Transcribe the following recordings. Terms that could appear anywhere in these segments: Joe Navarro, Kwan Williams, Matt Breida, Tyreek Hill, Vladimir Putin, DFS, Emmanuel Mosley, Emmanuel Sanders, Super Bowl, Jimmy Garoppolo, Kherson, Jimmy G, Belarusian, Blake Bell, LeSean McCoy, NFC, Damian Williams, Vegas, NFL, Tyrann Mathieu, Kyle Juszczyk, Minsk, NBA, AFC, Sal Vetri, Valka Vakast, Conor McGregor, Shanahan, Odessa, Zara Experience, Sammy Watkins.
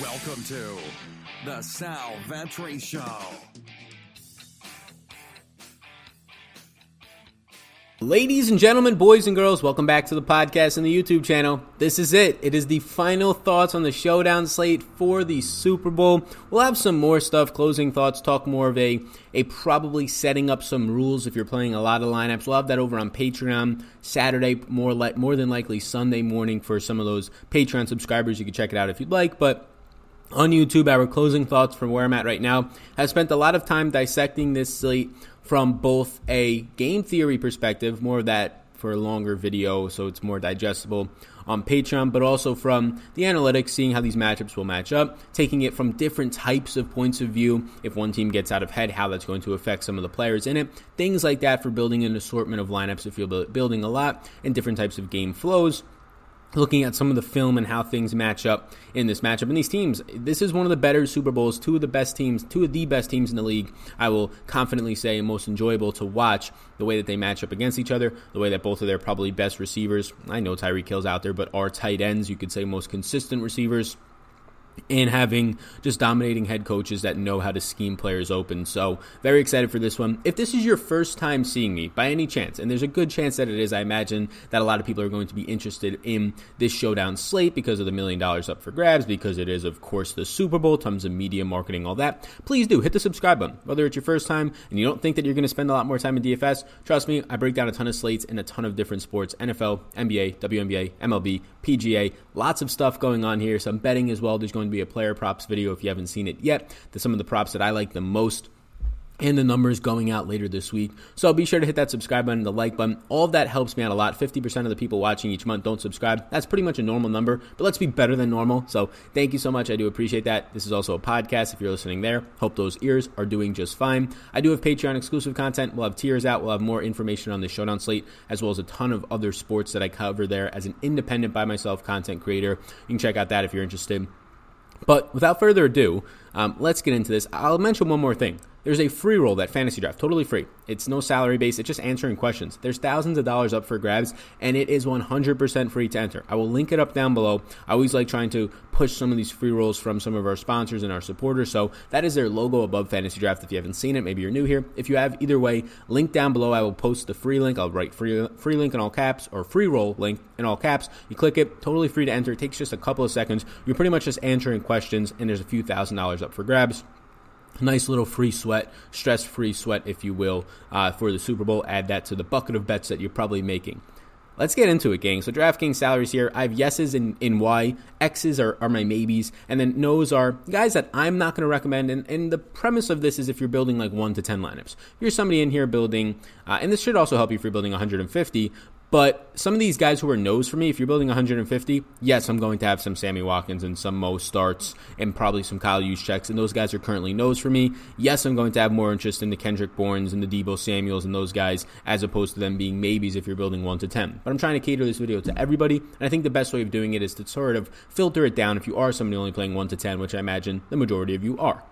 Welcome to the Sal Vetri Show. Ladies and gentlemen, boys and girls, welcome back to the podcast and the YouTube channel. This is it. It is the final thoughts on the showdown slate for the Super Bowl. We'll have some more stuff, closing thoughts, talk more of a probably setting up some rules if you're playing a lot of lineups. We'll have that over on Patreon Saturday, more than likely Sunday morning for some of those Patreon subscribers. You can check it out if you'd like, but on YouTube, our closing thoughts from where I'm at right now. I've spent a lot of time dissecting this slate from both a game theory perspective, more of that for a longer video so it's more digestible on Patreon, but also from the analytics, seeing how these matchups will match up, taking it from different types of points of view. If one team gets out of head, how that's going to affect some of the players in it, things like that, for building an assortment of lineups if you're building a lot, and different types of game flows. Looking at some of the film and how things match up in this matchup. And these teams, this is one of the better Super Bowls, two of the best teams in the league, I will confidently say, and most enjoyable to watch, the way that they match up against each other, the way that both of their probably best receivers, I know Tyreek Hill's out there, but are tight ends, you could say most consistent receivers, and having just dominating head coaches that know how to scheme players open. So very excited for this one. If this is your first time seeing me by any chance, and there's a good chance that it is, I imagine that a lot of people are going to be interested in this showdown slate because of the $1 million up for grabs, because it is, of course, the Super Bowl, tons of media, marketing, all that. Please do hit the subscribe button. Whether it's your first time and you don't think that you're going to spend a lot more time in DFS, trust me, I break down a ton of slates in a ton of different sports, NFL, NBA, WNBA, MLB, PGA, lots of stuff going on here, some betting as well. There's going to be a player props video if you haven't seen it yet. Some of the props that I like the most and the numbers going out later this week. So be sure to hit that subscribe button, the like button. All of that helps me out a lot. 50% of the people watching each month don't subscribe. That's pretty much a normal number, but let's be better than normal. So thank you so much. I do appreciate that. This is also a podcast if you're listening there. Hope those ears are doing just fine. I do have Patreon exclusive content. We'll have tiers out. We'll have more information on the showdown slate, as well as a ton of other sports that I cover there as an independent by myself content creator. You can check out that if you're interested. But without further ado, let's get into this. I'll mention one more thing. There's a free roll that Fantasy Draft, totally free. It's no salary base. It's just answering questions. There's thousands of dollars up for grabs, and it is 100% free to enter. I will link it up down below. I always like trying to push some of these free rolls from some of our sponsors and our supporters. So that is their logo above Fantasy Draft. If you haven't seen it, maybe you're new here. If you have, either way, link down below. I will post the free link. I'll write free link in all caps, or free roll link in all caps. You click it, totally free to enter. It takes just a couple of seconds. You're pretty much just answering questions, and there's a few $1,000 up for grabs. Nice little free sweat, stress-free sweat, if you will, for the Super Bowl. Add that to the bucket of bets that you're probably making. Let's get into it, gang. So DraftKings salaries here. I have yeses in Y. X's are my maybes. And then no's are guys that I'm not going to recommend. And the premise of this is if you're building like 1 to 10 lineups. If you're somebody in here building, and this should also help you if you're building 150, but some of these guys who are no's for me, if you're building 150, yes, I'm going to have some Sammy Watkins and some Mo Starts and probably some Kyle Juszczyk, and those guys are currently no's for me. Yes, I'm going to have more interest in the Kendrick Bournes and the Debo Samuels and those guys, as opposed to them being maybes if you're building 1 to 10. But I'm trying to cater this video to everybody, and I think the best way of doing it is to sort of filter it down if you are somebody only playing 1 to 10, which I imagine the majority of you are.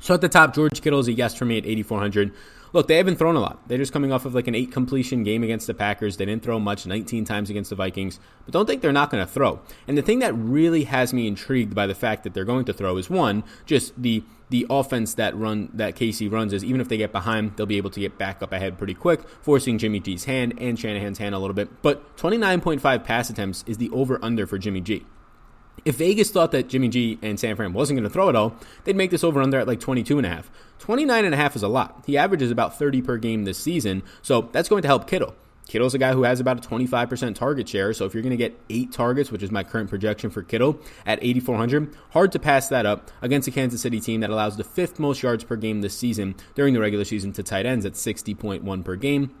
So at the top, George Kittle is a yes for me at 8,400. Look, they haven't thrown a lot. They're just coming off of like an 8 completion game against the Packers. They didn't throw much, 19 times against the Vikings. But don't think they're not going to throw. And the thing that really has me intrigued by the fact that they're going to throw is, one, just the offense that Casey runs is, even if they get behind, they'll be able to get back up ahead pretty quick, forcing Jimmy G's hand and Shanahan's hand a little bit. But 29.5 pass attempts is the over-under for Jimmy G. If Vegas thought that Jimmy G and San Fran wasn't going to throw it all, they'd make this over-under at like 22.5. 29.5 is a lot. He averages about 30 per game this season, so that's going to help Kittle. Kittle's a guy who has about a 25% target share, so if you're going to get 8 targets, which is my current projection for Kittle, at 8,400, hard to pass that up against a Kansas City team that allows the 5th most yards per game this season during the regular season to tight ends at 60.1 per game.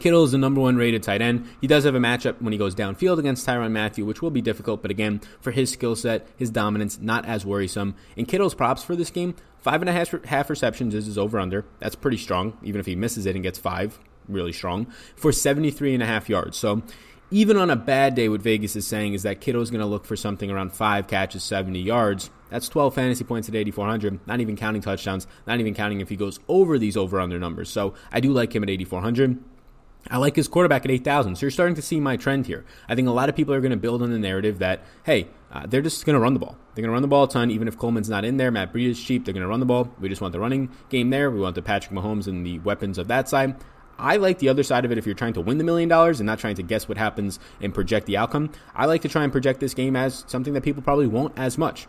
Kittle is the number 1 rated tight end. He does have a matchup when he goes downfield against Tyrann Mathieu, which will be difficult, but again, for his skill set, his dominance, not as worrisome. And Kittle's props for this game, 5.5 receptions is his over-under. That's pretty strong, even if he misses it and gets 5, really strong, for 73.5 yards. So even on a bad day, what Vegas is saying is that Kittle's going to look for something around 5 catches, 70 yards. That's 12 fantasy points at 8,400, not even counting touchdowns, not even counting if he goes over these over-under numbers. So I do like him at 8,400. I like his quarterback at 8,000. So you're starting to see my trend here. I think a lot of people are going to build on the narrative that, hey, they're just going to run the ball. They're going to run the ball a ton, even if Coleman's not in there. Matt Breida is cheap. They're going to run the ball. We just want the running game there. We want the Patrick Mahomes and the weapons of that side. I like the other side of it if you're trying to win the $1 million and not trying to guess what happens and project the outcome. I like to try and project this game as something that people probably won't as much.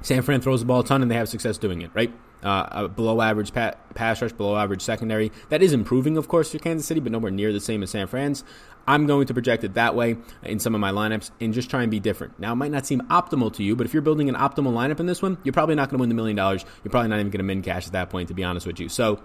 San Fran throws the ball a ton, and they have success doing it, right? A below-average pass rush, below-average secondary. That is improving, of course, for Kansas City, but nowhere near the same as San Fran's. I'm going to project it that way in some of my lineups and just try and be different. Now, it might not seem optimal to you, but if you're building an optimal lineup in this one, you're probably not going to win the $1 million. You're probably not even going to min cash at that point, to be honest with you. So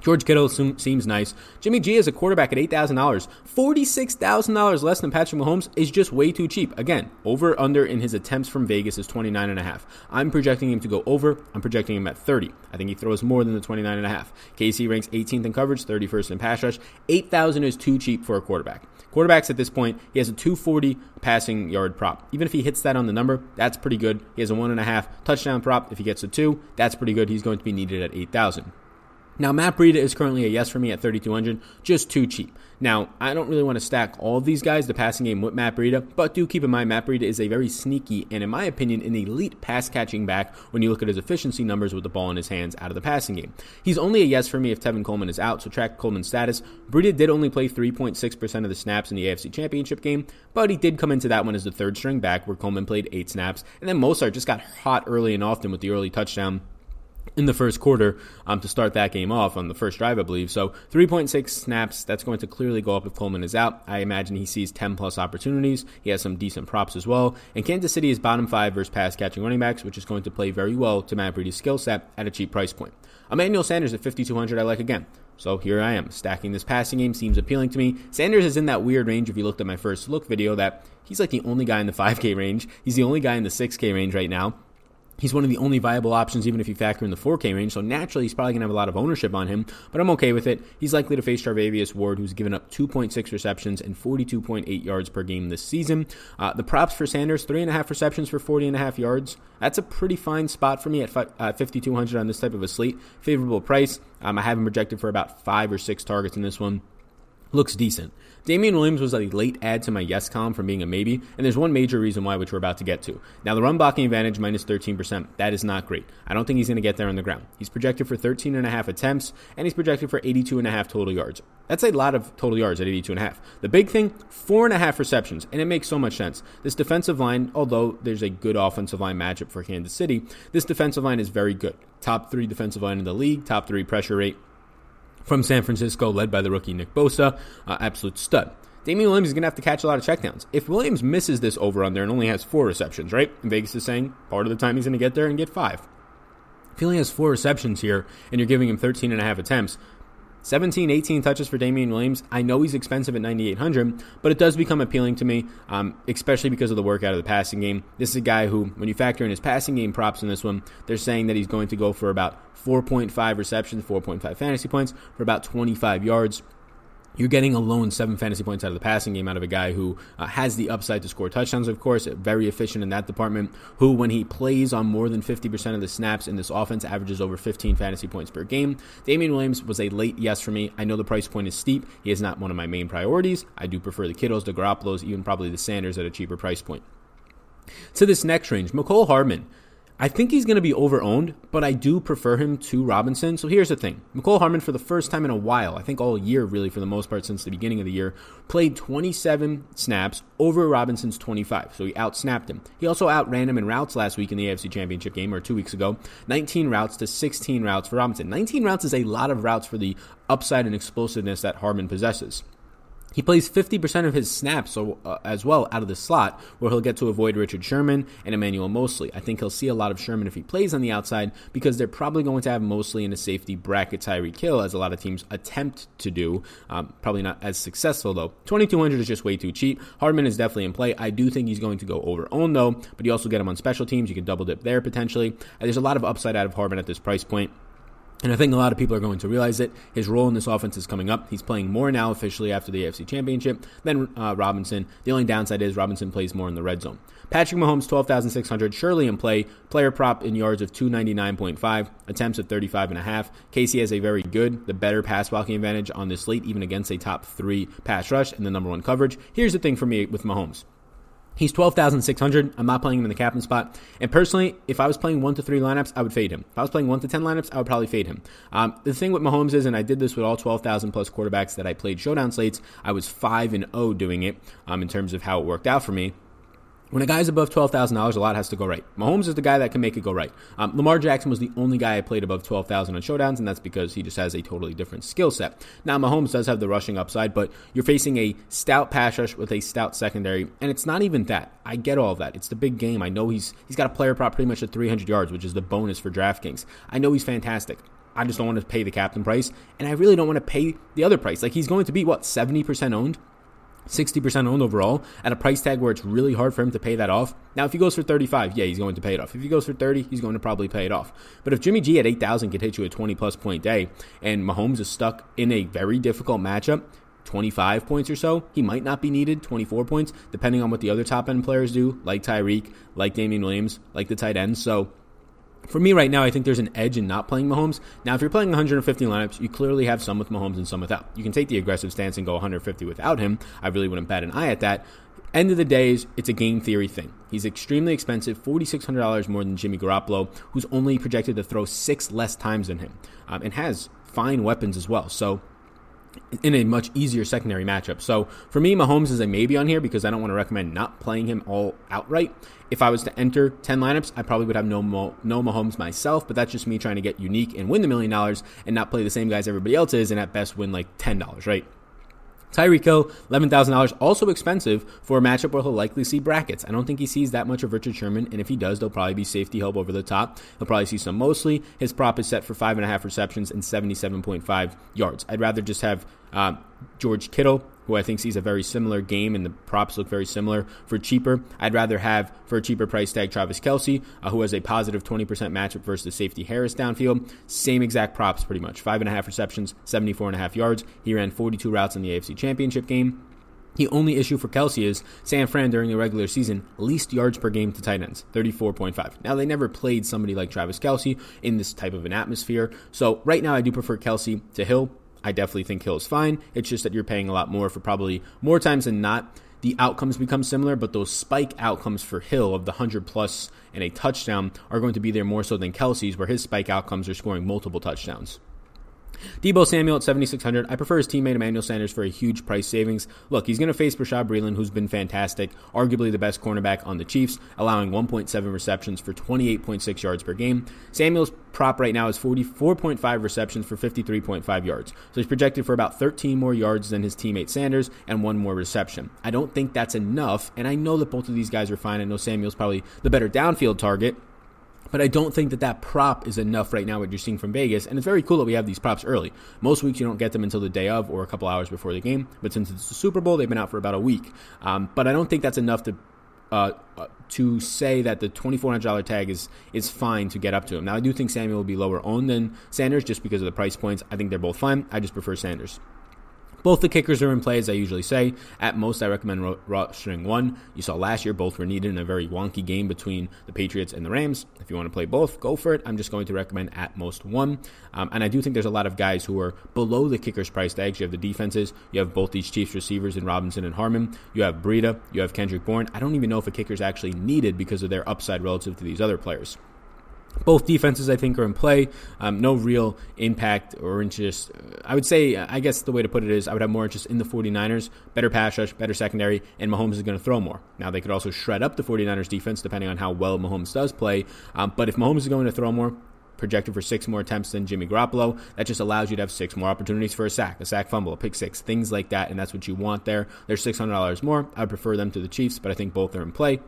George Kittle seems nice. Jimmy G is a quarterback at $8,000. $46,000 less than Patrick Mahomes is just way too cheap. Again, over under in his attempts from Vegas is 29.5. I'm projecting him to go over. I'm projecting him at 30. I think he throws more than the 29.5. Casey ranks 18th in coverage, 31st in pass rush. 8,000 is too cheap for a quarterback. Quarterbacks at this point, he has a 240 passing yard prop. Even if he hits that on the number, that's pretty good. He has a 1.5 touchdown prop. If he gets a 2, that's pretty good. He's going to be needed at 8,000. Now, Matt Breida is currently a yes for me at 3,200, just too cheap. Now, I don't really want to stack all of these guys, the passing game with Matt Breida, but do keep in mind Matt Breida is a very sneaky and, in my opinion, an elite pass-catching back when you look at his efficiency numbers with the ball in his hands out of the passing game. He's only a yes for me if Tevin Coleman is out, so track Coleman's status. Breida did only play 3.6% of the snaps in the AFC Championship game, but he did come into that one as the third-string back where Coleman played 8 snaps, and then Mozart just got hot early and often with the early touchdown in the first quarter to start that game off on the first drive, I believe. So 3.6 snaps, that's going to clearly go up if Coleman is out. I imagine he sees 10-plus opportunities. He has some decent props as well. And Kansas City is bottom 5 versus pass-catching running backs, which is going to play very well to Matt Breida's skill set at a cheap price point. Emmanuel Sanders at 5,200 I like again. So here I am. Stacking this passing game seems appealing to me. Sanders is in that weird range if you looked at my first look video that he's like the only guy in the 5K range. He's the only guy in the 6K range right now. He's one of the only viable options, even if you factor in the 4K range. So naturally, he's probably going to have a lot of ownership on him, but I'm okay with it. He's likely to face Charvavius Ward, who's given up 2.6 receptions and 42.8 yards per game this season. The props for Sanders, 3.5 receptions for 40.5 yards. That's a pretty fine spot for me at 5,200 on this type of a slate. Favorable price. I have him projected for about 5 or 6 targets in this one. Looks decent. Damian Williams was a late add to my yes column from being a maybe, and there's one major reason why, which we're about to get to. Now, the run blocking advantage, minus 13%, that is not great. I don't think he's going to get there on the ground. He's projected for 13.5 attempts, and he's projected for 82.5 total yards. That's a lot of total yards at 82.5. The big thing, 4.5 receptions, and it makes so much sense. This defensive line, although there's a good offensive line matchup for Kansas City, this defensive line is very good. Top 3 defensive line in the league, top 3 pressure rate from San Francisco, led by the rookie Nick Bosa, absolute stud. Damian Williams is going to have to catch a lot of checkdowns. If Williams misses this over-under and only has 4 receptions, right? And Vegas is saying part of the time he's going to get there and get 5. If he only has 4 receptions here and you're giving him 13.5 attempts, 17, 18 touches for Damian Williams. I know he's expensive at 9,800, but it does become appealing to me, especially because of the work out of the passing game. This is a guy who, when you factor in his passing game props in this one, they're saying that he's going to go for about 4.5 receptions, 4.5 fantasy points for about 25 yards. You're getting alone 7 fantasy points out of the passing game out of a guy who has the upside to score touchdowns, of course, very efficient in that department, who, when he plays on more than 50% of the snaps in this offense, averages over 15 fantasy points per game. Damian Williams was a late yes for me. I know the price point is steep. He is not one of my main priorities. I do prefer the Kittles, the Garoppolo's, even probably the Sanders at a cheaper price point. To this next range, McCole Hardman. I think he's going to be overowned, but I do prefer him to Robinson. So here's the thing. McCole Hardman, for the first time in a while, I think all year really for the most part since the beginning of the year, played 27 snaps over Robinson's 25. So he outsnapped him. He also outran him in routes last week in the AFC Championship game, or 2 weeks ago. 19 routes to 16 routes for Robinson. 19 routes is a lot of routes for the upside and explosiveness that Hardman possesses. He plays 50% of his snaps as well out of the slot, where he'll get to avoid Richard Sherman and Emmanuel Mosley. I think he'll see a lot of Sherman if he plays on the outside because they're probably going to have Mosley in a safety bracket Tyreek Hill, as a lot of teams attempt to do. Probably not as successful, though. 2,200 is just way too cheap. Hardman is definitely in play. I do think he's going to go over-own, though, but you also get him on special teams. You can double-dip there, potentially. There's a lot of upside out of Hardman at this price point. And I think a lot of people are going to realize it. His role in this offense is coming up. He's playing more now officially after the AFC Championship than Robinson. The only downside is Robinson plays more in the red zone. Patrick Mahomes, 12,600, surely in play. Player prop in yards of 299.5, attempts of 35.5. Casey has a very good, the better pass blocking advantage on this slate, even against a top three pass rush and the number one coverage. Here's the thing for me with Mahomes. He's 12,600. I'm not playing him in the captain spot. And personally, if I was playing 1-3 lineups, I would fade him. If I was playing 1-10 lineups, I would probably fade him. The thing with Mahomes is, and I did this with all 12,000 plus quarterbacks that I played showdown slates, I was 5-0 doing it in terms of how it worked out for me. When a guy's above $12,000, a lot has to go right. Mahomes is the guy that can make it go right. Lamar Jackson was the only guy I played above $12,000 on showdowns, and that's because he just has a totally different skill set. Now, Mahomes does have the rushing upside, but you're facing a stout pass rush with a stout secondary, and it's not even that. I get all of that. It's the big game. I know he's got a player prop pretty much at 300 yards, which is the bonus for DraftKings. I know he's fantastic. I just don't want to pay the captain price, and I really don't want to pay the other price. Like, he's going to be, 70% owned? 60% owned overall at a price tag where it's really hard for him to pay that off. Now, if he goes for 35, he's going to pay it off. If he goes for 30, he's going to probably pay it off. But if Jimmy G at 8,000 could hit you a 20-plus point day and Mahomes is stuck in a very difficult matchup, 25 points or so, he might not be needed, 24 points, depending on what the other top-end players do, like Tyreek, like Damian Williams, like the tight ends. So for me right now, I think there's an edge in not playing Mahomes. Now, if you're playing 150 lineups, you clearly have some with Mahomes and some without. You can take the aggressive stance and go 150 without him. I really wouldn't bat an eye at that. End of the day, it's a game theory thing. He's extremely expensive, $4,600 more than Jimmy Garoppolo, who's only projected to throw 6 less times than him, and has fine weapons as well. So in a much easier secondary matchup. So for me, Mahomes is a maybe on here because I don't want to recommend not playing him all outright. If I was to enter 10 lineups, I probably would have no Mahomes myself, but that's just me trying to get unique and win the $1 million and not play the same guys everybody else is and at best win like $10, right? Tyreek Hill, $11,000, also expensive for a matchup where he'll likely see brackets. I don't think he sees that much of Richard Sherman, and if he does, they'll probably be safety help over the top. He'll probably see some Mosley. His prop is set for 5.5 receptions and 77.5 yards. I'd rather just have George Kittle, who I think sees a very similar game, and the props look very similar for cheaper. I'd rather have, for a cheaper price tag, Travis Kelce, who has a positive 20% matchup versus safety Harris downfield. Same exact props, pretty much. 5.5 receptions, 74.5 yards. He ran 42 routes in the AFC Championship game. The only issue for Kelce is San Fran during the regular season, least yards per game to tight ends, 34.5. Now, they never played somebody like Travis Kelce in this type of an atmosphere. So right now, I do prefer Kelce to Hill. I definitely think Hill is fine. It's just that you're paying a lot more for probably more times than not. The outcomes become similar, but those spike outcomes for Hill of the 100-plus and a touchdown are going to be there more so than Kelce's, where his spike outcomes are scoring multiple touchdowns. Debo Samuel at 7,600. I prefer his teammate Emmanuel Sanders for a huge price savings. Look, he's going to face Rashad Breeland, who's been fantastic, arguably the best cornerback on the Chiefs, allowing 1.7 receptions for 28.6 yards per game. Samuel's prop right now is 44.5 receptions for 53.5 yards. So he's projected for about 13 more yards than his teammate Sanders and 1 more reception. I don't think that's enough, and I know that both of these guys are fine. I know Samuel's probably the better downfield target, but I don't think that prop is enough right now, what you're seeing from Vegas. And it's very cool that we have these props early. Most weeks you don't get them until the day of or a couple hours before the game. But since it's the Super Bowl, they've been out for about a week. But I don't think that's enough to say that the $2,400 tag is fine to get up to him. Now, I do think Samuel will be lower owned than Sanders just because of the price points. I think they're both fine. I just prefer Sanders. Both the kickers are in play, as I usually say. At most, I recommend rostering one. You saw last year both were needed in a very wonky game between the Patriots and the Rams. If you want to play both, go for it. I'm just going to recommend at most one. And I do think there's a lot of guys who are below the kickers' price tags. You have the defenses. You have both these Chiefs receivers in Robinson and Hardman. You have Breida. You have Kendrick Bourne. I don't even know if a kicker's actually needed because of their upside relative to these other players. Both defenses, I think, are in play. No real impact or interest. I would say, I guess the way to put it is I would have more interest in the 49ers, better pass rush, better secondary, and Mahomes is going to throw more. Now, they could also shred up the 49ers defense depending on how well Mahomes does play. But if Mahomes is going to throw more, projected for 6 more attempts than Jimmy Garoppolo, that just allows you to have 6 more opportunities for a sack fumble, a pick six, things like that, and that's what you want there. They're $600 more. I prefer them to the Chiefs, but I think both are in play.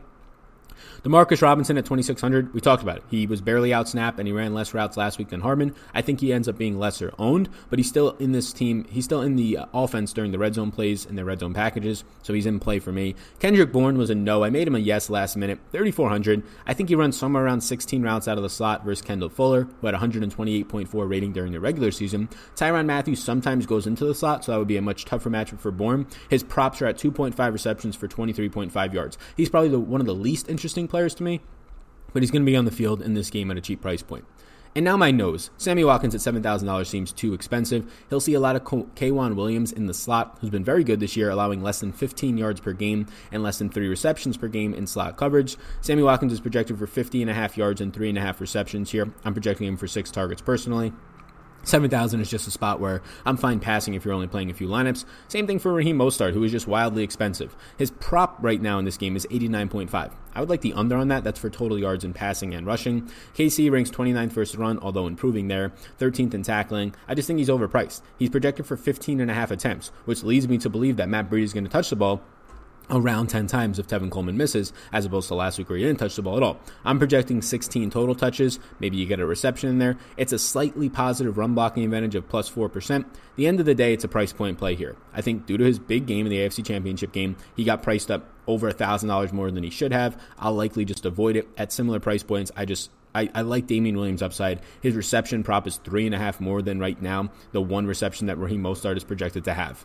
Demarcus Robinson at 2,600, we talked about it. He was barely out-snapped, and he ran less routes last week than Hardman. I think he ends up being lesser owned, but he's still in this team. He's still in the offense during the red zone plays and their red zone packages, so he's in play for me. Kendrick Bourne was a no. I made him a yes last minute, 3,400. I think he runs somewhere around 16 routes out of the slot versus Kendall Fuller, who had 128.4 rating during the regular season. Tyrann Mathieu sometimes goes into the slot, so that would be a much tougher matchup for Bourne. His props are at 2.5 receptions for 23.5 yards. He's probably one of the least interesting players to me, but he's going to be on the field in this game at a cheap price point. And now my nose. Sammy Watkins at $7,000 seems too expensive. He'll see a lot of Kwan Williams in the slot, who's been very good this year, allowing less than 15 yards per game and less than 3 receptions per game in slot coverage. Sammy Watkins is projected for 50.5 yards and 3.5 receptions here. I'm projecting him for 6 targets personally. 7,000 is just a spot where I'm fine passing if you're only playing a few lineups. Same thing for Raheem Mostert, who is just wildly expensive. His prop right now in this game is 89.5. I would like the under on that. That's for total yards in passing and rushing. Casey ranks 29th first run, although improving there, 13th in tackling. I just think he's overpriced. He's projected for 15.5 attempts, which leads me to believe that Matt Breida is going to touch the ball around 10 times if Tevin Coleman misses, as opposed to last week where he didn't touch the ball at all. I'm projecting 16 total touches. Maybe you get a reception in there. It's a slightly positive run blocking advantage of plus 4%. The end of the day, it's a price point play here. I think due to his big game in the AFC Championship game, he got priced up over $1,000 more than he should have. I'll likely just avoid it at similar price points. I like Damian Williams' upside. His reception prop is 3.5 more than right now, the one reception that Raheem Mostert is projected to have.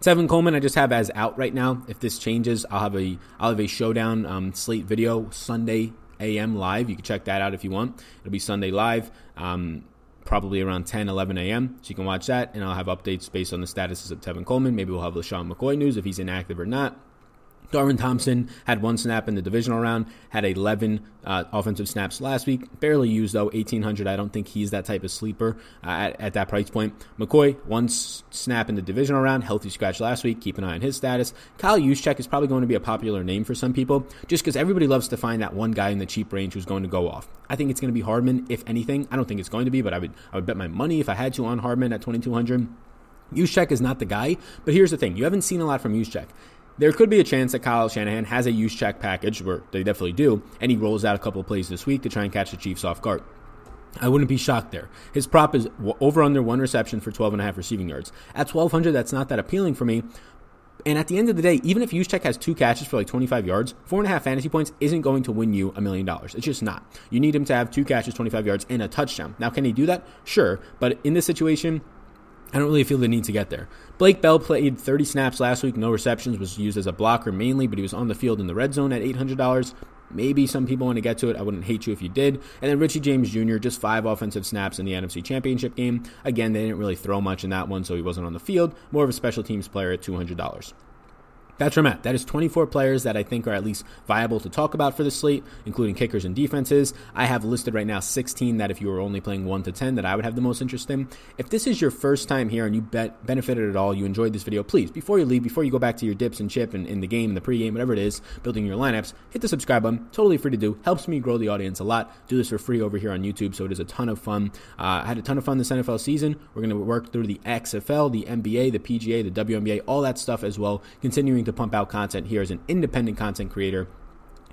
Tevin Coleman I just have as out right now. If this changes, I'll have a showdown slate video Sunday a.m. live. You can check that out if you want. It'll be Sunday live, probably around 10, 11 a.m. So you can watch that, and I'll have updates based on the statuses of Tevin Coleman. Maybe we'll have LeSean McCoy news if he's inactive or not. Darwin Thompson had 1 snap in the divisional round, had 11 offensive snaps last week. Barely used, though, 1,800. I don't think he's that type of sleeper at that price point. McCoy, 1 snap in the divisional round, healthy scratch last week. Keep an eye on his status. Kyle Juszczyk is probably going to be a popular name for some people just because everybody loves to find that one guy in the cheap range who's going to go off. I think it's going to be Hardman, if anything. I don't think it's going to be, but I would bet my money if I had to on Hardman at 2,200. Juszczyk is not the guy, but here's the thing. You haven't seen a lot from Juszczyk. There could be a chance that Kyle Shanahan has a Juszczyk package, where they definitely do, and he rolls out a couple of plays this week to try and catch the Chiefs off guard. I wouldn't be shocked there. His prop is over under 1 reception for 12.5 receiving yards. At 1,200, that's not that appealing for me. And at the end of the day, even if Juszczyk has 2 catches for like 25 yards, 4.5 fantasy points isn't going to win you $1 million. It's just not. You need him to have 2 catches, 25 yards, and a touchdown. Now, can he do that? Sure. But in this situation, I don't really feel the need to get there. Blake Bell played 30 snaps last week, no receptions, was used as a blocker mainly, but he was on the field in the red zone at $800. Maybe some people want to get to it. I wouldn't hate you if you did. And then Richie James Jr., just 5 offensive snaps in the NFC Championship game. Again, they didn't really throw much in that one, so he wasn't on the field. More of a special teams player at $200. That's your map. That is 24 players that I think are at least viable to talk about for this slate, including kickers and defenses. I have listed right now 16 that if you were only playing 1 to 10 that I would have the most interest in. If this is your first time here and you benefited at all, you enjoyed this video, please, before you leave, before you go back to your dips and chip and in the game, in the pregame, whatever it is, building your lineups, hit the subscribe button. Totally free to do. Helps me grow the audience a lot. Do this for free over here on YouTube, so it is a ton of fun. I had a ton of fun this NFL season. We're going to work through the XFL, the NBA, the PGA, the WNBA, all that stuff as well. Continuing to pump out content here as an independent content creator.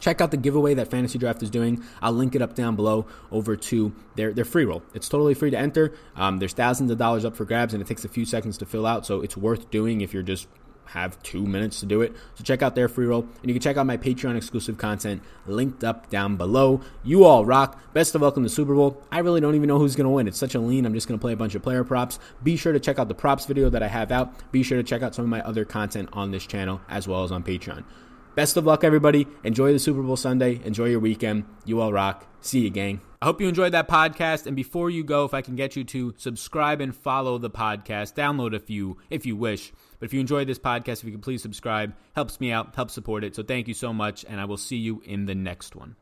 Check out the giveaway that Fantasy Draft is doing. I'll link it up down below over to their free roll. It's totally free to enter. There's thousands of dollars up for grabs, and it takes a few seconds to fill out, so it's worth doing if you just have 2 minutes to do it. So check out their free roll, and you can check out my Patreon exclusive content linked up down below. You all rock. Best of luck in the Super Bowl. I really don't even know who's going to win. It's such a lean. I'm just going to play a bunch of player props. Be sure to check out the props video that I have out. Be sure to check out some of my other content on this channel as well as on Patreon. Best of luck, everybody. Enjoy the Super Bowl Sunday. Enjoy your weekend. You all rock. See you, gang. I hope you enjoyed that podcast. And before you go, if I can get you to subscribe and follow the podcast, download if you wish. But if you enjoyed this podcast, if you could please subscribe, helps me out, helps support it. So thank you so much, and I will see you in the next one.